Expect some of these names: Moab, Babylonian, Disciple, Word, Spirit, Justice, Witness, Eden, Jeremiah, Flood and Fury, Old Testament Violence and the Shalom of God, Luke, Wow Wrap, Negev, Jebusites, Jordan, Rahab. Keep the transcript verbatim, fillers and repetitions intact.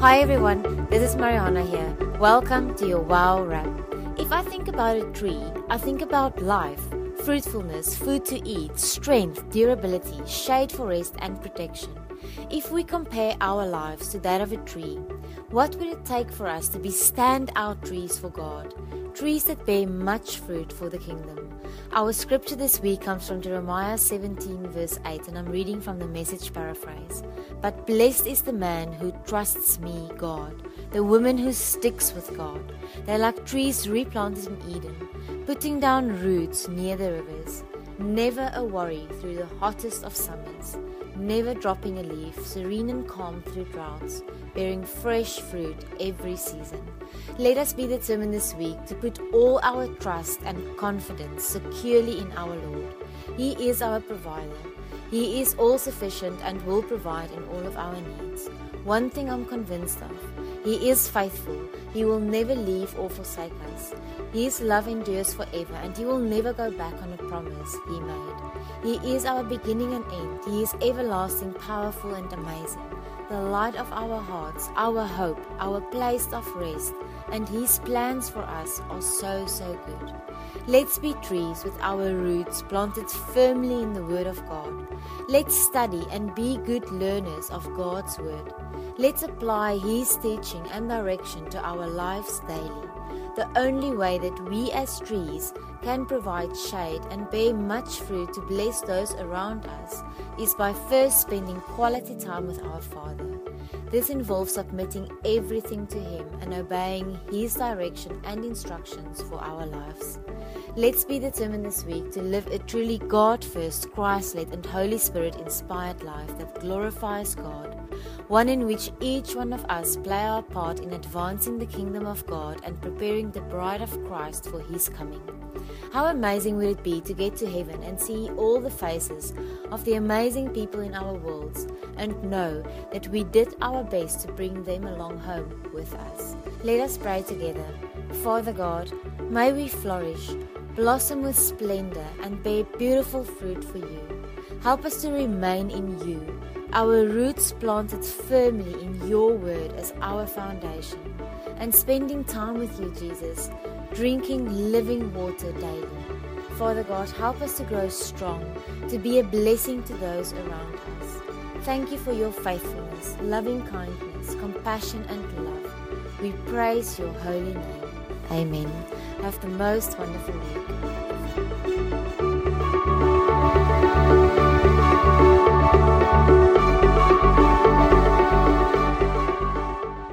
Hi everyone, this is Mariana here. Welcome to your Wow Wrap. If I think about a tree, I think about life, fruitfulness, food to eat, strength, durability, shade for rest and protection. If we compare our lives to that of a tree, what would it take for us to be stand-out trees for God? Trees that bear much fruit for the kingdom. Our scripture this week comes from Jeremiah seventeen verse eight, and I'm reading from the Message paraphrase. But blessed is the man who trusts me, God, the woman who sticks with God. They're like trees replanted in Eden, putting down roots near the rivers. Never a worry through the hottest of summers. Never dropping a leaf, serene and calm through droughts, bearing fresh fruit every season. Let us be determined this week to put all our trust and confidence securely in our Lord. He is our provider. He is all-sufficient and will provide in all of our needs. One thing I'm convinced of, He is faithful. He will never leave or forsake us. His love endures forever, and He will never go back on a promise He made. He is our beginning and end. He is everlasting, powerful, and amazing. The light of our hearts, our hope, our place of rest, and His plans for us are so, so good. Let's be trees with our roots planted firmly in the Word of God. Let's study and be good learners of God's Word. Let's apply His teaching and direction to our lives daily. The only way that we as trees can provide shade and bear much fruit to bless those around us is by first spending quality time with our Father. This involves submitting everything to Him and obeying His direction and instructions for our lives. Let's be determined this week to live a truly God-first, Christ-led and Holy Spirit-inspired life that glorifies God, one in which each one of us play our part in advancing the kingdom of God and preparing the bride of Christ for His coming. How amazing would it be to get to heaven and see all the faces of the amazing people in our worlds and know that we did our best to bring them along home with us. Let us pray together. Father God, may we flourish, blossom with splendor and bear beautiful fruit for You. Help us to remain in You, our roots planted firmly in Your Word as our foundation, and spending time with You, Jesus, drinking living water daily. Father God, help us to grow strong, to be a blessing to those around us. Thank You for Your faithfulness, loving kindness, compassion and love. We praise Your holy name. Amen. Have the most wonderful week.